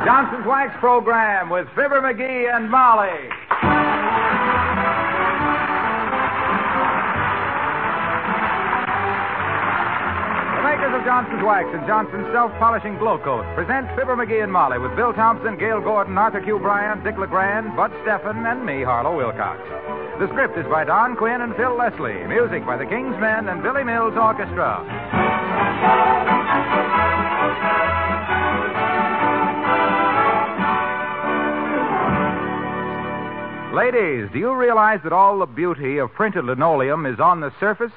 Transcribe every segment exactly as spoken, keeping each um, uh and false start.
The Johnson's Wax Program with Fibber McGee and Molly. The makers of Johnson's Wax and Johnson's Self-Polishing Glo-Coat present Fibber McGee and Molly with Bill Thompson, Gail Gordon, Arthur Q. Bryan, Dick LeGrand, Bud Steffen, and me, Harlow Wilcox. The script is by Don Quinn and Phil Leslie. Music by the King's Men and Billy Mills Orchestra. Ladies, do you realize that all the beauty of printed linoleum is on the surface?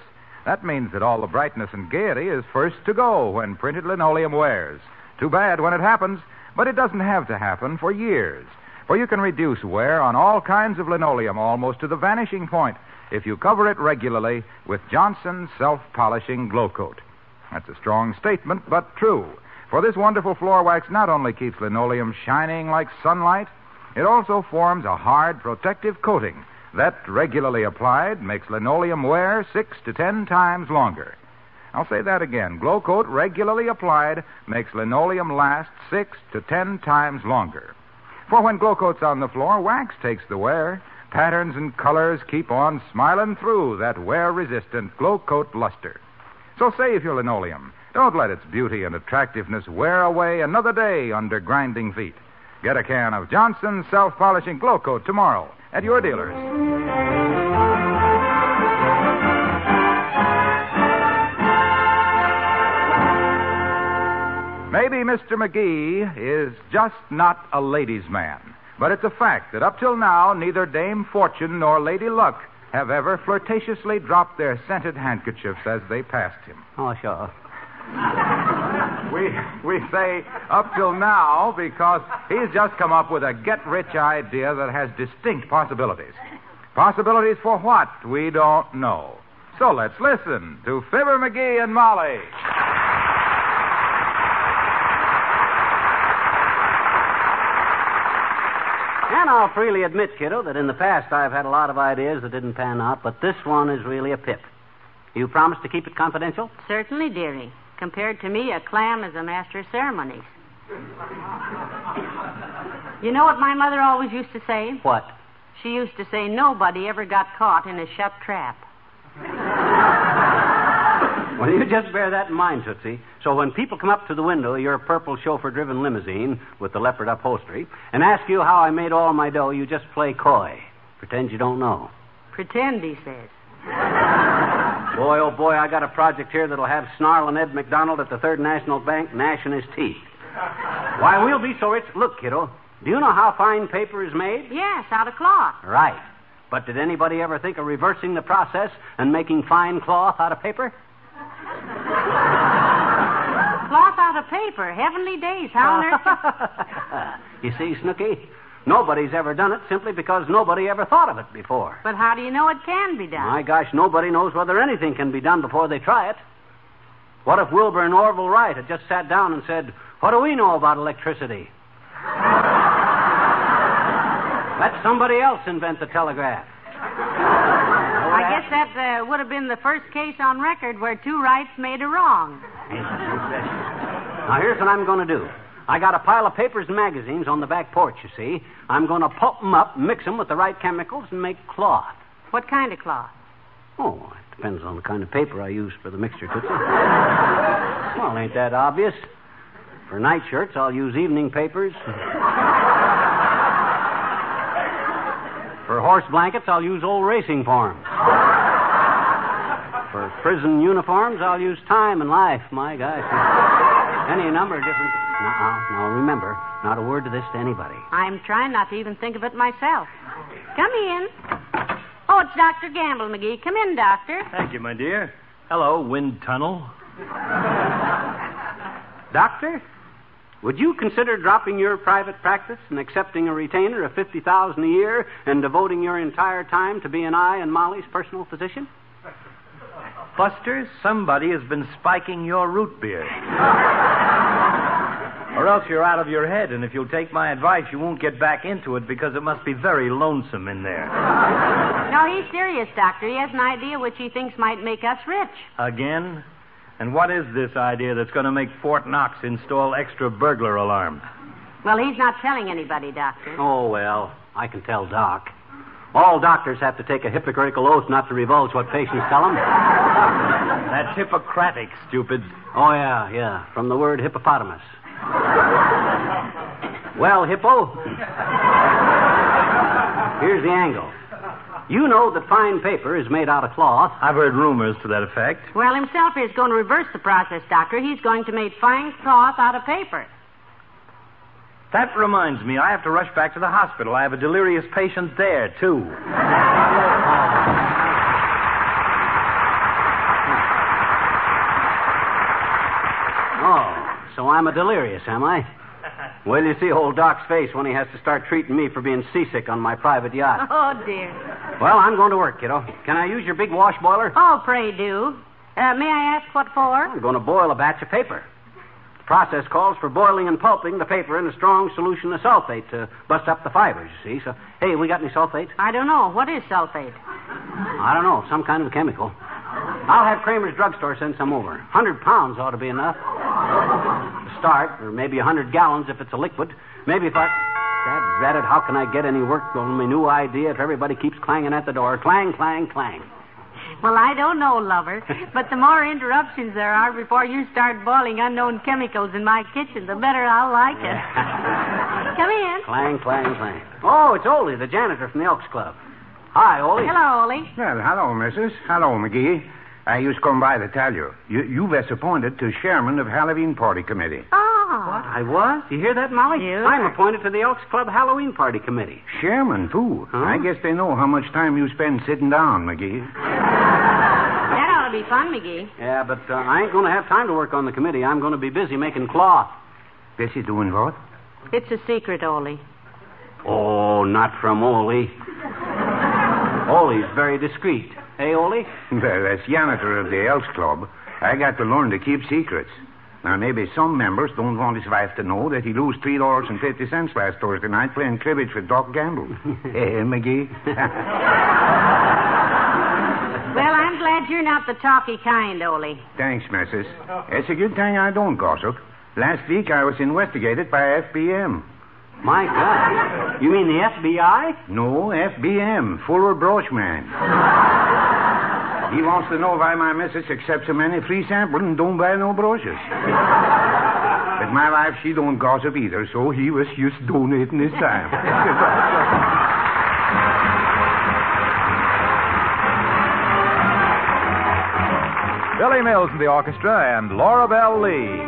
That means that all the brightness and gaiety is first to go when printed linoleum wears. Too bad when it happens, but it doesn't have to happen for years. For you can reduce wear on all kinds of linoleum almost to the vanishing point if you cover it regularly with Johnson's Self-Polishing Glo-Coat. That's a strong statement, but true. For this wonderful floor wax not only keeps linoleum shining like sunlight, it also forms a hard, protective coating that, regularly applied, makes linoleum wear six to ten times longer. I'll say that again. Glo-Coat, regularly applied, makes linoleum last six to ten times longer. For when Glo-Coat's on the floor, wax takes the wear. Patterns and colors keep on smiling through that wear-resistant Glo-Coat luster. So save your linoleum. Don't let its beauty and attractiveness wear away another day under grinding feet. Get a can of Johnson's Self-Polishing Glo-Coat tomorrow at your dealers. Maybe Mister McGee is just not a ladies' man, but it's a fact that up till now, neither Dame Fortune nor Lady Luck have ever flirtatiously dropped their scented handkerchiefs as they passed him. Oh, sure. We we say up till now because he's just come up with a get-rich idea that has distinct possibilities. Possibilities for what? We don't know. So let's listen to Fibber McGee and Molly. And I'll freely admit, kiddo, that in the past I've had a lot of ideas that didn't pan out, but this one is really a pip. You promise to keep it confidential? Certainly, dearie. Compared to me, a clam is a master of ceremonies. You know what my mother always used to say? What? She used to say nobody ever got caught in a shut trap. Well, you just bear that in mind, Tootsie. So when people come up to the window of your purple chauffeur-driven limousine with the leopard upholstery and ask you how I made all my dough, you just play coy. Pretend you don't know. Pretend, he says. Boy, oh boy, I got a project here that'll have Snarl and Ed McDonald at the Third National Bank gnashing his teeth. Why, we'll be so rich. Look, kiddo, do you know how fine paper is made? Yes, out of cloth. Right. But did anybody ever think of reversing the process and making fine cloth out of paper? Cloth out of paper? Heavenly days. How on earth? You see, Snooky, nobody's ever done it simply because nobody ever thought of it before. But how do you know it can be done? My gosh, nobody knows whether anything can be done before they try it. What if Wilbur and Orville Wright had just sat down and said, what do we know about electricity? Let somebody else invent the telegraph. I guess that uh, would have been the first case on record where two rights made a wrong. Now, here's what I'm going to do. I got a pile of papers and magazines on the back porch, you see. I'm going to pulp them up, mix them with the right chemicals, and make cloth. What kind of cloth? Oh, it depends on the kind of paper I use for the mixture, Tootsie. Well, ain't that obvious? For nightshirts, I'll use evening papers. For horse blankets, I'll use old racing forms. For prison uniforms, I'll use time and life. My gosh. Any number of different... Uh-uh. Now, remember, not a word to this to anybody. I'm trying not to even think of it myself. Come in. Oh, it's Doctor Gamble, McGee. Come in, Doctor. Thank you, my dear. Hello, wind tunnel. Doctor, would you consider dropping your private practice and accepting a retainer of fifty thousand dollars a year and devoting your entire time to being I and Molly's personal physician? Buster, somebody has been spiking your root beer. Or else you're out of your head, and if you'll take my advice, you won't get back into it because it must be very lonesome in there. No, he's serious, Doctor. He has an idea which he thinks might make us rich. Again? And what is this idea that's going to make Fort Knox install extra burglar alarms? Well, he's not telling anybody, Doctor. Oh, well, I can tell Doc. All doctors have to take a hypocritical oath not to divulge what patients tell them. That's Hippocratic, stupid. Oh, yeah, yeah, from the word hippopotamus. Well, Hippo, here's the angle. You know that fine paper is made out of cloth. I've heard rumors to that effect. Well, himself is going to reverse the process, Doctor. He's going to make fine cloth out of paper. That reminds me, I have to rush back to the hospital. I have a delirious patient there, too. Oh, so I'm a delirious, am I? Well, you see old Doc's face when he has to start treating me for being seasick on my private yacht. Oh, dear. Well, I'm going to work, kiddo. Can I use your big wash boiler? Oh, pray do. Uh, may I ask what for? I'm going to boil a batch of paper. The process calls for boiling and pulping the paper in a strong solution of sulfate to bust up the fibers, you see. So, hey, we got any sulfate? I don't know. What is sulfate? I don't know. Some kind of a chemical. I'll have Kramer's Drugstore send some over. A hundred pounds ought to be enough. Start, or maybe a hundred gallons if it's a liquid. Maybe if I... Dad, drat it, how can I get any work on my new idea if everybody keeps clanging at the door? Clang, clang, clang. Well, I don't know, lover, but the more interruptions there are before you start boiling unknown chemicals in my kitchen, the better I'll like it. Yeah. Come in. Clang, clang, clang. Oh, it's Ollie, the janitor from the Elks Club. Hi, Ollie. Hello, Ollie. Well, hello, missus. Hello, McGee. I used to come by to tell you. you. You was appointed to chairman of Halloween Party Committee. Oh. What? I was? You hear that, Molly? You? I'm appointed to the Elks Club Halloween Party Committee. Chairman, too? Huh? I guess they know how much time you spend sitting down, McGee. That ought to be fun, McGee. Yeah, but uh, I ain't going to have time to work on the committee. I'm going to be busy making cloth. Busy doing what? It's a secret, Ollie. Oh, not from Ollie. Ollie's very discreet. Hey, Ollie? Well, as janitor of the Elks Club, I got to learn to keep secrets. Now, maybe some members don't want his wife to know that he lost three dollars and fifty cents last Thursday night playing cribbage with Doc Gamble. Hey, McGee? Well, I'm glad you're not the talky kind, Ollie. Thanks, missus. It's a good thing I don't gossip. Last week, I was investigated by F B M. My God. You mean the F B I? No, F B M, Fuller Brush Man. He wants to know why my missus accepts so many free samples and don't buy no brushes. But my wife, she don't gossip either, so he was just donating his time. Billy Mills and the orchestra and Laura Bell Lee.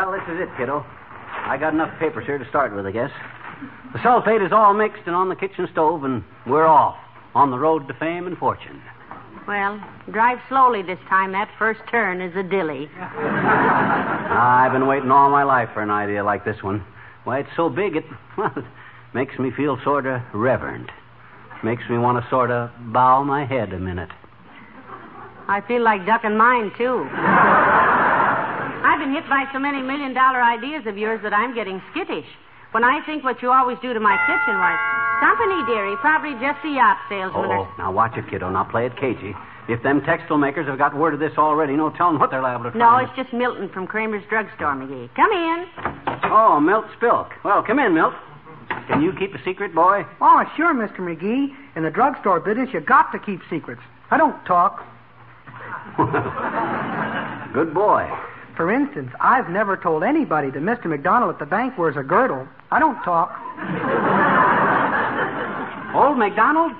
Well, this is it, kiddo. I got enough papers here to start with, I guess. The sulfate is all mixed and on the kitchen stove, and we're off on the road to fame and fortune. Well, drive slowly this time. That first turn is a dilly. I've been waiting all my life for an idea like this one. Why, it's so big, it, well, it makes me feel sort of reverent. Makes me want to sort of bow my head a minute. I feel like ducking mine, too. I've been hit by so many million-dollar ideas of yours that I'm getting skittish. When I think what you always do to my kitchen, why, company, dearie, probably just the yacht salesman. Oh, or... now watch it, kiddo. Now play it cagey. If them textile makers have got word of this already, no telling what they're liable to find. No, it's just Milton from Kramer's Drugstore, McGee. Come in. Oh, Milt Spilk. Well, come in, Milt. Can you keep a secret, boy? Oh, sure, Mister McGee. In the drugstore business, you got to keep secrets. I don't talk. Good boy. For instance, I've never told anybody that Mister McDonald at the bank wears a girdle. I don't talk. Old McDonald?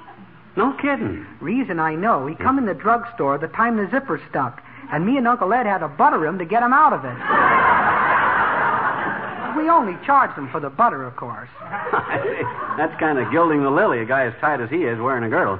No kidding. Reason I know, he come in the drugstore the time the zipper stuck, and me and Uncle Ed had to butter him to get him out of it. We only charged him for the butter, of course. That's kind of gilding the lily, a guy as tight as he is wearing a girdle.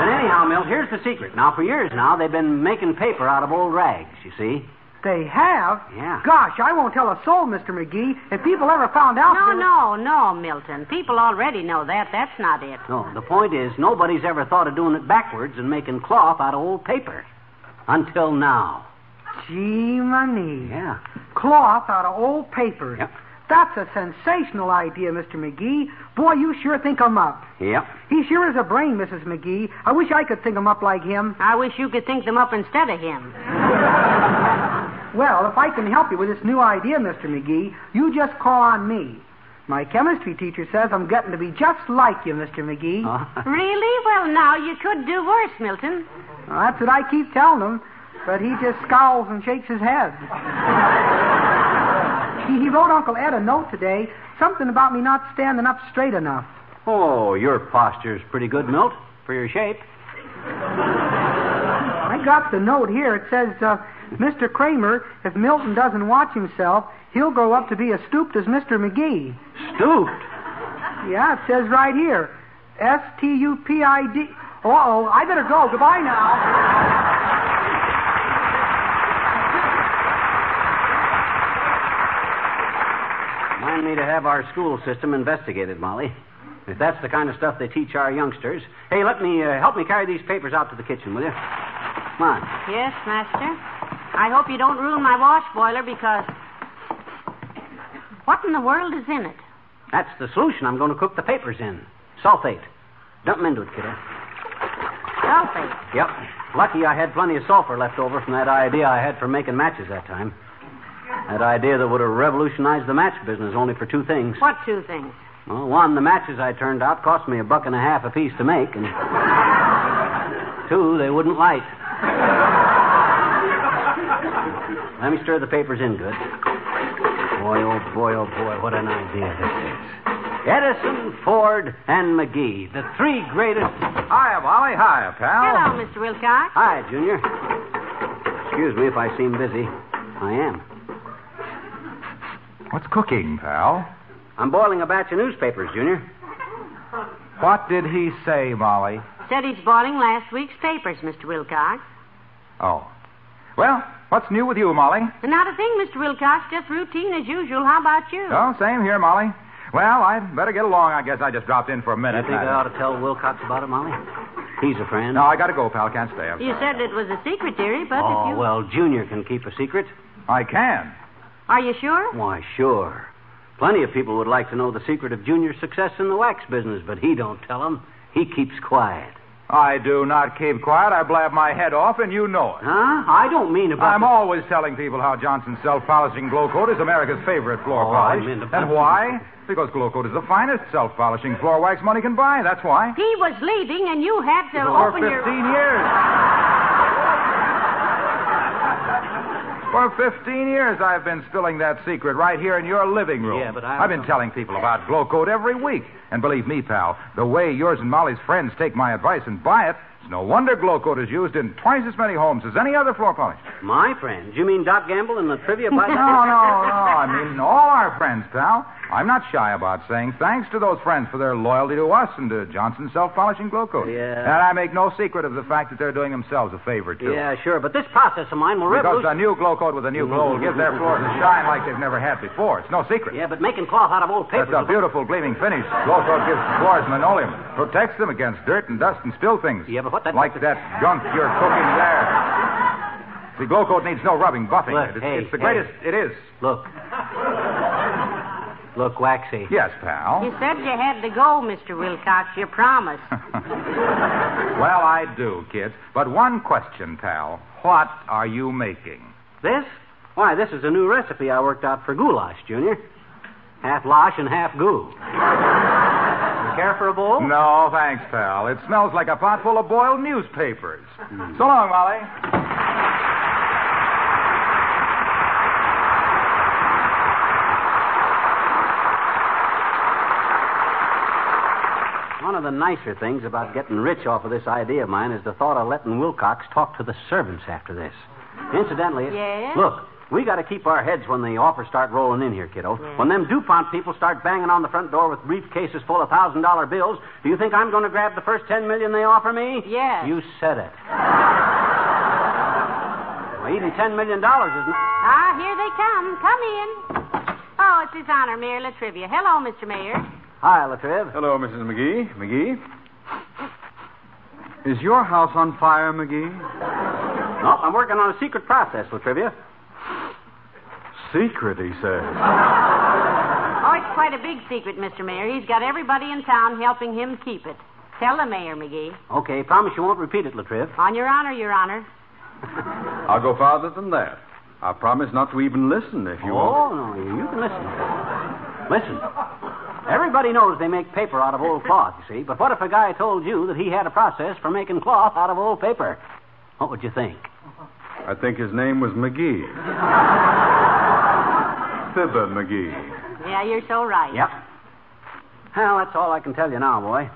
But anyhow, Milt, here's the secret. Now, for years now, they've been making paper out of old rags, you see. They have? Yeah. Gosh, I won't tell a soul, Mister McGee. If people ever found out... No, no, no, Milton. People already know that. That's not it. No, the point is, nobody's ever thought of doing it backwards and making cloth out of old paper. Until now. Gee, money. Yeah. Cloth out of old paper. Yep. That's a sensational idea, Mister McGee. Boy, you sure think him up. Yep. He sure is a brain, Missus McGee. I wish I could think him up like him. I wish you could think them up instead of him. Well, if I can help you with this new idea, Mister McGee, you just call on me. My chemistry teacher says I'm getting to be just like you, Mister McGee. Uh. Really? Well, now, you could do worse, Milton. Well, that's what I keep telling him, but he just scowls and shakes his head. He wrote Uncle Ed a note today, something about me not standing up straight enough. Oh, your posture's pretty good, Milt, for your shape. I got the note here. It says, uh, Mister Kramer, if Milton doesn't watch himself, he'll grow up to be as stooped as Mister McGee. Stooped? Yeah, it says right here. S T U P I D. Uh-oh, I better go. Goodbye now. Remind me to have our school system investigated, Molly. If that's the kind of stuff they teach our youngsters. Hey, let me, uh, help me carry these papers out to the kitchen, will you? Come on. Yes, Master. I hope you don't ruin my wash boiler because... What in the world is in it? That's the solution I'm going to cook the papers in. Sulfate. Dump them into it, kiddo. Sulfate? Yep. Lucky I had plenty of sulfur left over from that idea I had for making matches that time. That idea that would have revolutionized the match business only for two things. What two things? Well, one, the matches I turned out cost me a buck and a half apiece to make, and two, they wouldn't light. Let me stir the papers in good. Boy, oh boy, oh boy, what an idea this is. Edison, Ford, and McGee, the three greatest... Hiya, Wally. Hiya, pal. Hello, Mister Wilcox. Hi, Junior. Excuse me if I seem busy. I am. What's cooking, pal? I'm boiling a batch of newspapers, Junior. What did he say, Molly? Said he's boiling last week's papers, Mister Wilcox. Oh. Well, what's new with you, Molly? Not a thing, Mister Wilcox. Just routine as usual. How about you? Oh, same here, Molly. Well, I'd better get along. I guess I just dropped in for a minute. You think I, I ought to tell Wilcox about it, Molly? He's a friend. No, I gotta go, pal. Can't stay. I'm you sorry. Said it was a secret, dearie, but oh, if you... Oh, well, Junior can keep a secret. I can. Are you sure? Why, sure. Plenty of people would like to know the secret of Junior's success in the wax business, but he don't tell them. He keeps quiet. I do not keep quiet. I blab my head off, and you know it. Huh? I don't mean about... I'm the... always telling people how Johnson's self-polishing Glo-Coat is America's favorite floor oh, polish. I mean about... And why? Because Glo-Coat is the finest self-polishing floor wax money can buy. That's why. He was leaving, and you had to For open your... For fifteen years. For fifteen years, I've been spilling that secret right here in your living room. Yeah, but I... I've been telling people about Glo-Coat every week. And believe me, pal, the way yours and Molly's friends take my advice and buy it, It's no wonder Glo-Coat is used in twice as many homes as any other floor polish. My friends? You mean Doc Gamble and the trivia podcast? No, no, no. I mean all our friends, pal. I'm not shy about saying thanks to those friends for their loyalty to us and to Johnson's self-polishing Glo-Coat. Yeah. And I make no secret of the fact that they're doing themselves a favor, too. Yeah, sure, but this process of mine will revolution... Because a new Glo-Coat with a new glow will give their floors a shine like they've never had before. It's no secret. Yeah, but making cloth out of old paper... That's a beautiful, gleaming finish. Glo-Coat gives floors linoleum. Protects them against dirt and dust and spill things. Yeah, but what that... Like that gunk you're cooking there. See, Glo-Coat needs no rubbing, buffing. Look, it. It's, hey, it's the greatest... Hey. It is. Look. Look, Waxy. Yes, pal. You said you had to go, Mister Wilcox. You promised. Well, I do, kids. But one question, pal. What are you making? This? Why, this is a new recipe I worked out for goulash, Junior. Half losh and half goo. Care for a bowl? No, thanks, pal. It smells like a pot full of boiled newspapers. Mm. So long, Molly. One of the nicer things about getting rich off of this idea of mine is the thought of letting Wilcox talk to the servants after this. Incidentally, yes? Look, we got to keep our heads when the offers start rolling in here, kiddo. Yes. When them DuPont people start banging on the front door with briefcases full of one thousand dollar bills, do you think I'm going to grab the first ten million dollars they offer me? Yes. You said it. Well, even ten million dollars is not... Ah, here they come. Come in. Oh, it's His Honor, Mayor Latrivia. Hello, Mister Mayor. Hi, Latriv. Hello, Missus McGee. McGee? Is your house on fire, McGee? No, nope, I'm working on a secret process, Latrivia. Secret, he says. Oh, it's quite a big secret, Mister Mayor. He's got everybody in town helping him keep it. Tell the mayor, McGee. Okay, promise you won't repeat it, Latriv. On your honor, your honor. I'll go farther than that. I promise not to even listen if you oh, want. Oh, no, you can listen. Listen. Everybody knows they make paper out of old cloth, you see. But what if a guy told you that he had a process for making cloth out of old paper? What would you think? I think his name was McGee. Fibber McGee. Yeah, you're so right. Yep. Well, that's all I can tell you now, boy.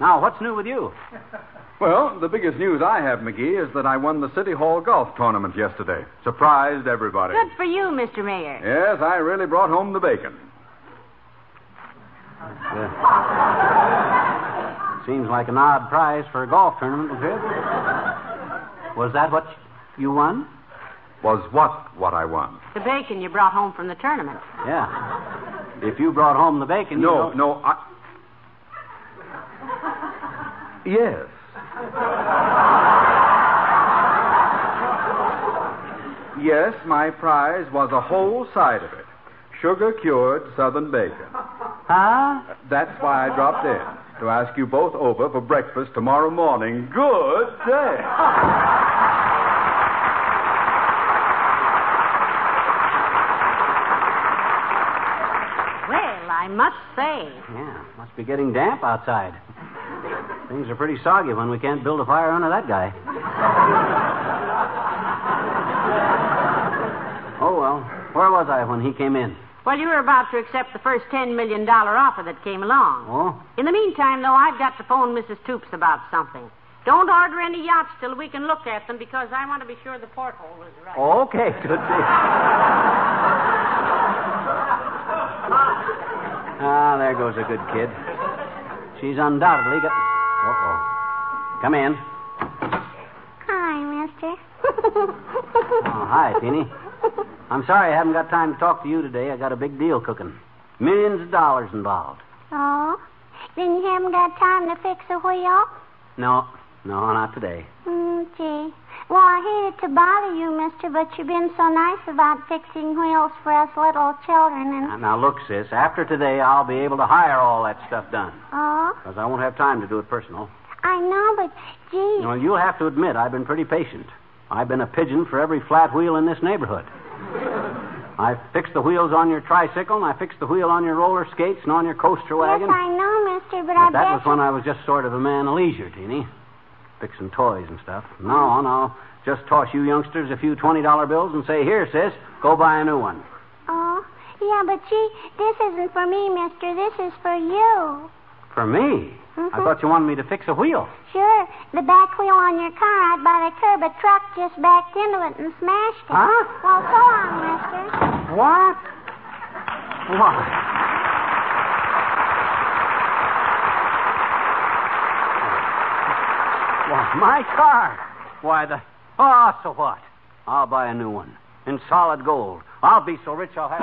Now, what's new with you? Well, the biggest news I have, McGee, is that I won the City Hall golf tournament yesterday. Surprised everybody. Good for you, Mister Mayor. Yes, I really brought home the bacon. Yeah. Seems like an odd prize for a golf tournament, doesn't it? Was that what you won? Was what what I won? The bacon you brought home from the tournament. Yeah. If you brought home the bacon, no, you don't... no, I... Yes. Yes, my prize was a whole side of it. Sugar-cured southern bacon. Huh? That's why I dropped in, to ask you both over for breakfast tomorrow morning. Good day. Well, I must say. Yeah, must be getting damp outside. Things are pretty soggy when we can't build a fire under that guy. Oh, well, where was I when he came in? Well, you were about to accept the first ten million dollars offer that came along. Oh? In the meantime, though, I've got to phone Missus Toops about something. Don't order any yachts till we can look at them, because I want to be sure the porthole is right. Okay, good. Ah, there goes a good kid. She's undoubtedly got... Uh-oh. Come in. Hi, mister. Oh, hi, Teeny. I'm sorry I haven't got time to talk to you today. I got a big deal cooking. Millions of dollars involved. Oh? Then you haven't got time to fix a wheel? No. No, not today. Mm, gee. Well, I hated to bother you, mister, but you've been so nice about fixing wheels for us little children and... Now, now look, sis. After today, I'll be able to hire all that stuff done. Oh? Because I won't have time to do it personal. I know, but gee... Well, you'll have to admit I've been pretty patient. I've been a pigeon for every flat wheel in this neighborhood. I fixed the wheels on your tricycle, and I fixed the wheel on your roller skates and on your coaster wagon. Yes, I know, mister, but, but I that bet... was when I was just sort of a man of leisure, Teeny. Fixing toys and stuff. From now on, I'll just toss you youngsters a few twenty dollar bills and say, here, sis, go buy a new one. Oh, yeah, but gee, this isn't for me, mister. This is for you. For me? Mm-hmm. I thought you wanted me to fix a wheel. Sure. The back wheel on your car out by the curb, a truck just backed into it and smashed it. Huh? Well, so long, mister. What? What? Why, my car. Why, the... Oh, so what? I'll buy a new one. In solid gold. I'll be so rich I'll have...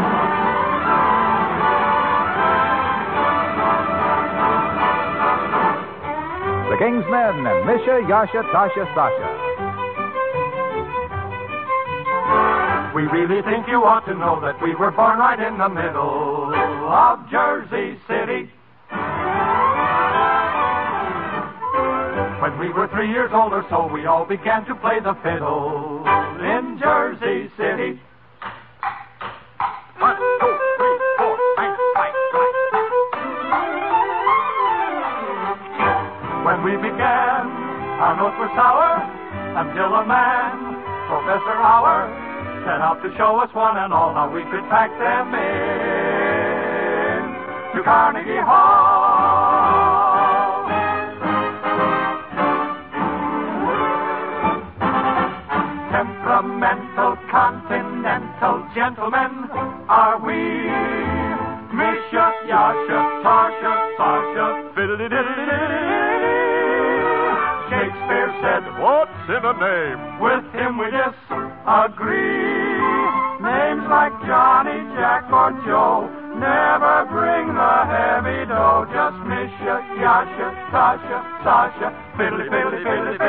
The King's Men, Misha, Yasha, Tasha, Sasha. We really think you ought to know that we were born right in the middle of Jersey City. When we were three years old or so, we all began to play the fiddle in Jersey City. One, two, three, four, five, five, five. When we began, our notes were sour, until a man, Professor Auer, set out to show us one and all how we could pack them in to Carnegie Hall. Temperamental, continental gentlemen, are we? Misha, Yasha, Tasha, Sasha, fiddle-de-diddle-de-diddle. Shakespeare said, what's in a name? With him we disagree. Names like Johnny, Jack, or Joe never bring the heavy dough. Just Misha, Yasha, Tasha, Sasha, fiddle-de-diddle-de-diddle-de-diddle.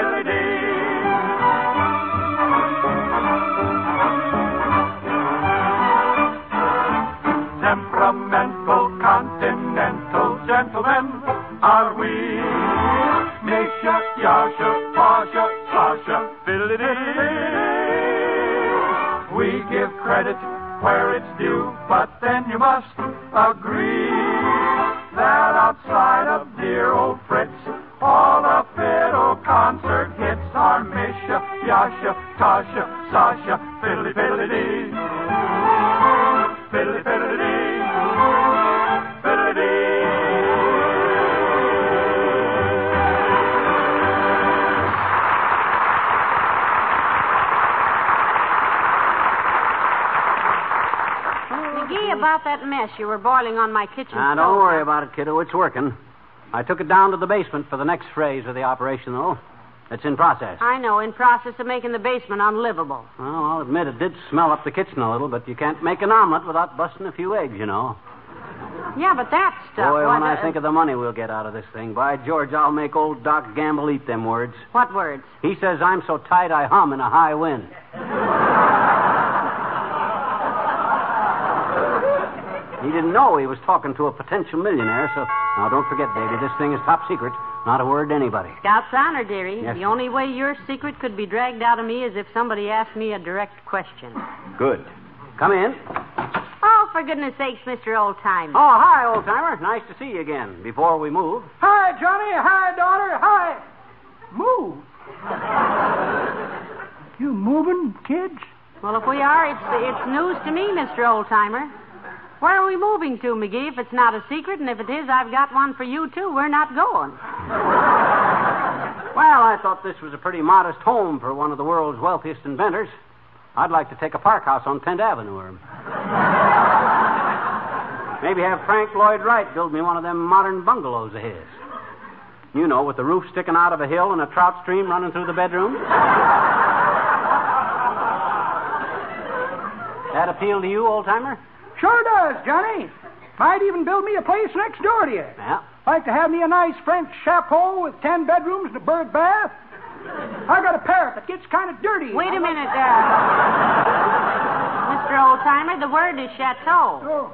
Temperamental, continental gentlemen, are we? Misha, Yasha, Tasha, Sasha, fiddle-de-diddle-de-diddle. We give credit where it's due, but then you must agree that outside of dear old Fritz, all the fiddle concert hits are Misha, Yasha, Tasha, Sasha, fiddle-de-diddle-de-diddle. Fiddle-dee, fiddle-dee, fiddle-dee. McGee, about that mess you were boiling on my kitchen stove. Now, don't worry about it, kiddo. It's working. I took it down to the basement for the next phase of the operation, though. It's in process. I know, in process of making the basement unlivable. Well, I'll admit it did smell up the kitchen a little, but you can't make an omelet without busting a few eggs, you know. Yeah, but that stuff... Boy, when I think of the money we'll get out of this thing, by George, I'll make old Doc Gamble eat them words. What words? He says I'm so tight I hum in a high wind. He didn't know he was talking to a potential millionaire, so... Now, don't forget, baby, this thing is top secret. Not a word to anybody. Scout's honor, dearie. Yes, the sir. Only way your secret could be dragged out of me is if somebody asked me a direct question. Good. Come in. Oh, for goodness sakes, Mister Oldtimer. Oh, hi, Oldtimer. Nice to see you again. Before we move... Hi, Johnny. Hi, daughter. Hi. Move. You moving, kids? Well, if we are, it's, it's news to me, Mister Oldtimer. Where are we moving to, McGee, if it's not a secret? And if it is, I've got one for you, too. We're not going. Well, I thought this was a pretty modest home for one of the world's wealthiest inventors. I'd like to take a park house on tenth avenue or... Maybe have Frank Lloyd Wright build me one of them modern bungalows of his. You know, with the roof sticking out of a hill and a trout stream running through the bedroom. That appeal to you, Oldtimer? Sure does, Johnny. Might even build me a place next door to you. Yeah. Like to have me a nice French chateau with ten bedrooms and a bird bath. I got a parrot that gets kind of dirty. Wait a minute, uh, Mister Oldtimer. The word is chateau. Oh.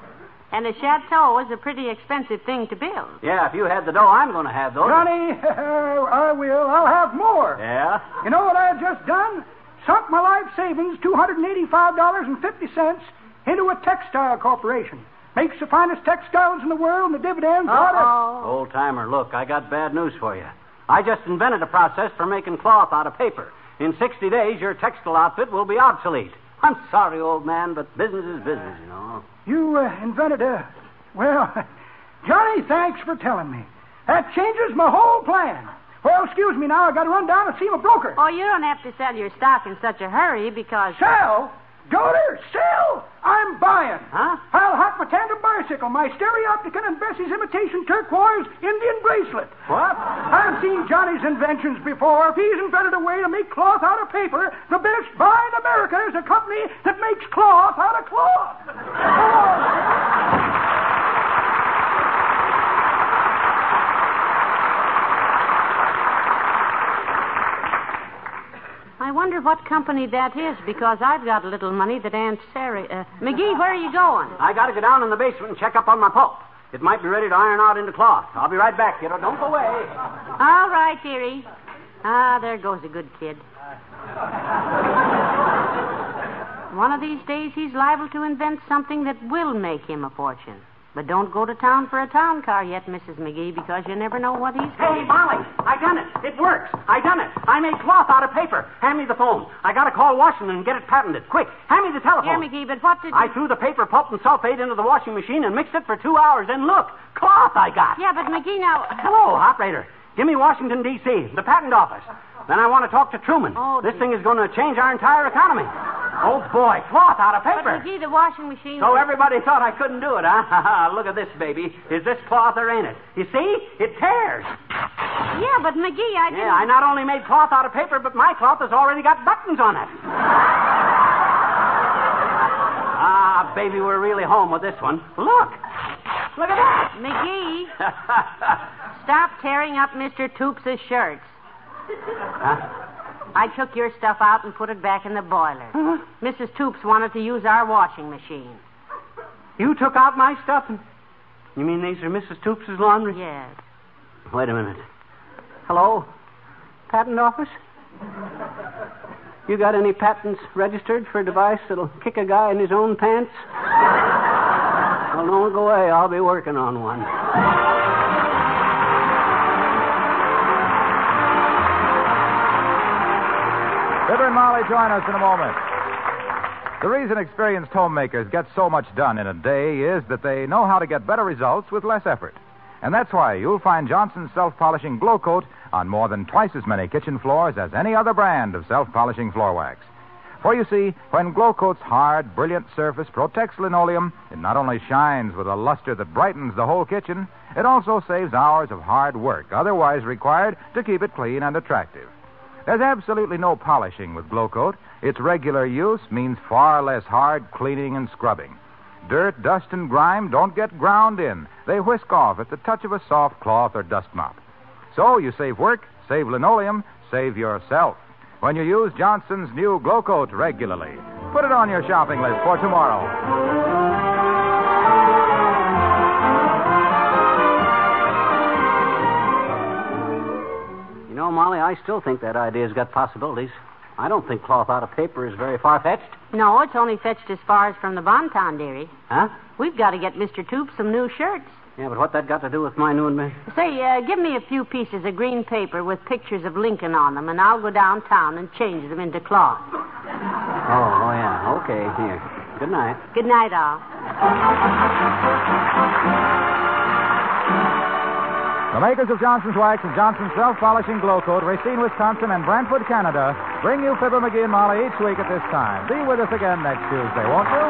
And a chateau is a pretty expensive thing to build. Yeah, if you had the dough, I'm going to have those. Johnny, I will. I'll have more. Yeah? You know what I've just done? Sunk my life savings, two hundred eighty-five dollars and fifty cents... into a textile corporation. Makes the finest textiles in the world, and the dividends... Uh-oh. Old-timer, look, I got bad news for you. I just invented a process for making cloth out of paper. In sixty days, your textile outfit will be obsolete. I'm sorry, old man, but business is business, you know. You uh, invented a... Well, Johnny, thanks for telling me. That changes my whole plan. Well, excuse me now. I got to run down and see my broker. Oh, you don't have to sell your stock in such a hurry because... Sell? Daughter, sell? I'm buying. Huh? I'll hop my tandem bicycle, my stereopticon and Bessie's imitation turquoise Indian bracelet. What? I've seen Johnny's inventions before. If he's invented a way to make cloth out of paper, the best buy in America is a company that makes cloth out of cloth. Oh. I wonder what company that is, because I've got a little money that Aunt Sarah... Uh, McGee, where are you going? I got to go down in the basement and check up on my pulp. It might be ready to iron out into cloth. I'll be right back, kiddo. Don't go away. All right, dearie. Ah, there goes a good kid. One of these days, he's liable to invent something that will make him a fortune. But don't go to town for a town car yet, Missus McGee, because you never know what he's... Hey, Molly, I done it. It works. I done it. I made cloth out of paper. Hand me the phone. I got to call Washington and get it patented. Quick, hand me the telephone. Here, McGee, but what did... I threw the paper pulp and sulfate into the washing machine and mixed it for two hours, and look, cloth I got. Yeah, but McGee, now... Hello, operator. Give me Washington, D C, the patent office. Then I want to talk to Truman. Oh, this thing is going to change our entire economy. Oh, boy, cloth out of paper. But, McGee, the washing machine... So everybody thought I couldn't do it, huh? Look at this, baby. Is this cloth or ain't it? You see? It tears. Yeah, but, McGee, I didn't... Yeah, I not only made cloth out of paper, but my cloth has already got buttons on it. Ah, baby, we're really home with this one. Look. Look at that. McGee, stop tearing up Mister Toops' shirts. Huh? I took your stuff out and put it back in the boiler. Uh-huh. Missus Toops wanted to use our washing machine. You took out my stuff? And... You mean these are Missus Toops' laundry? Yes. Wait a minute. Hello? Patent office? You got any patents registered for a device that'll kick a guy in his own pants? Well, don't go away. I'll be working on one. Fibber and Molly join us in a moment. The reason experienced homemakers get so much done in a day is that they know how to get better results with less effort. And that's why you'll find Johnson's self-polishing Glo-Coat on more than twice as many kitchen floors as any other brand of self-polishing floor wax. For you see, when Glo-Coat's hard, brilliant surface protects linoleum, it not only shines with a luster that brightens the whole kitchen, it also saves hours of hard work otherwise required to keep it clean and attractive. There's absolutely no polishing with Glo-Coat. Its regular use means far less hard cleaning and scrubbing. Dirt, dust, and grime don't get ground in. They whisk off at the touch of a soft cloth or dust mop. So you save work, save linoleum, save yourself when you use Johnson's new Glo-Coat regularly. Put it on your shopping list for tomorrow. You know, Molly, I still think that idea's got possibilities. I don't think cloth out of paper is very far-fetched. No, it's only fetched as far as from the Bonton, dearie. Huh? We've got to get Mister Toops some new shirts. Yeah, but what that got to do with my new and... Say, uh, give me a few pieces of green paper with pictures of Lincoln on them, and I'll go downtown and change them into cloth. Oh, oh yeah. Okay, here. Good night. Good night, all. The makers of Johnson's Wax and Johnson's Self-Polishing Glo-Coat, Racine, Wisconsin, and Brantford, Canada, bring you Fibber, McGee, and Molly each week at this time. Be with us again next Tuesday, won't you?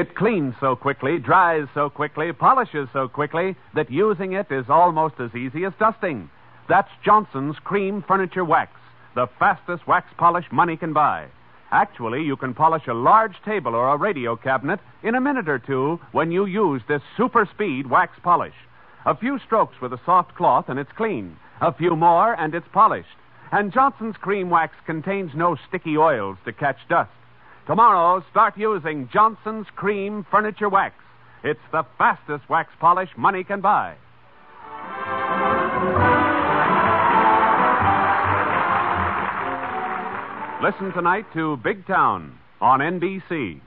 It cleans so quickly, dries so quickly, polishes so quickly, that using it is almost as easy as dusting. That's Johnson's Cream Furniture Wax, the fastest wax polish money can buy. Actually, you can polish a large table or a radio cabinet in a minute or two when you use this super speed wax polish. A few strokes with a soft cloth and it's clean. A few more and it's polished. And Johnson's Cream Wax contains no sticky oils to catch dust. Tomorrow, start using Johnson's Cream Furniture Wax. It's the fastest wax polish money can buy. Listen tonight to Big Town on N B C.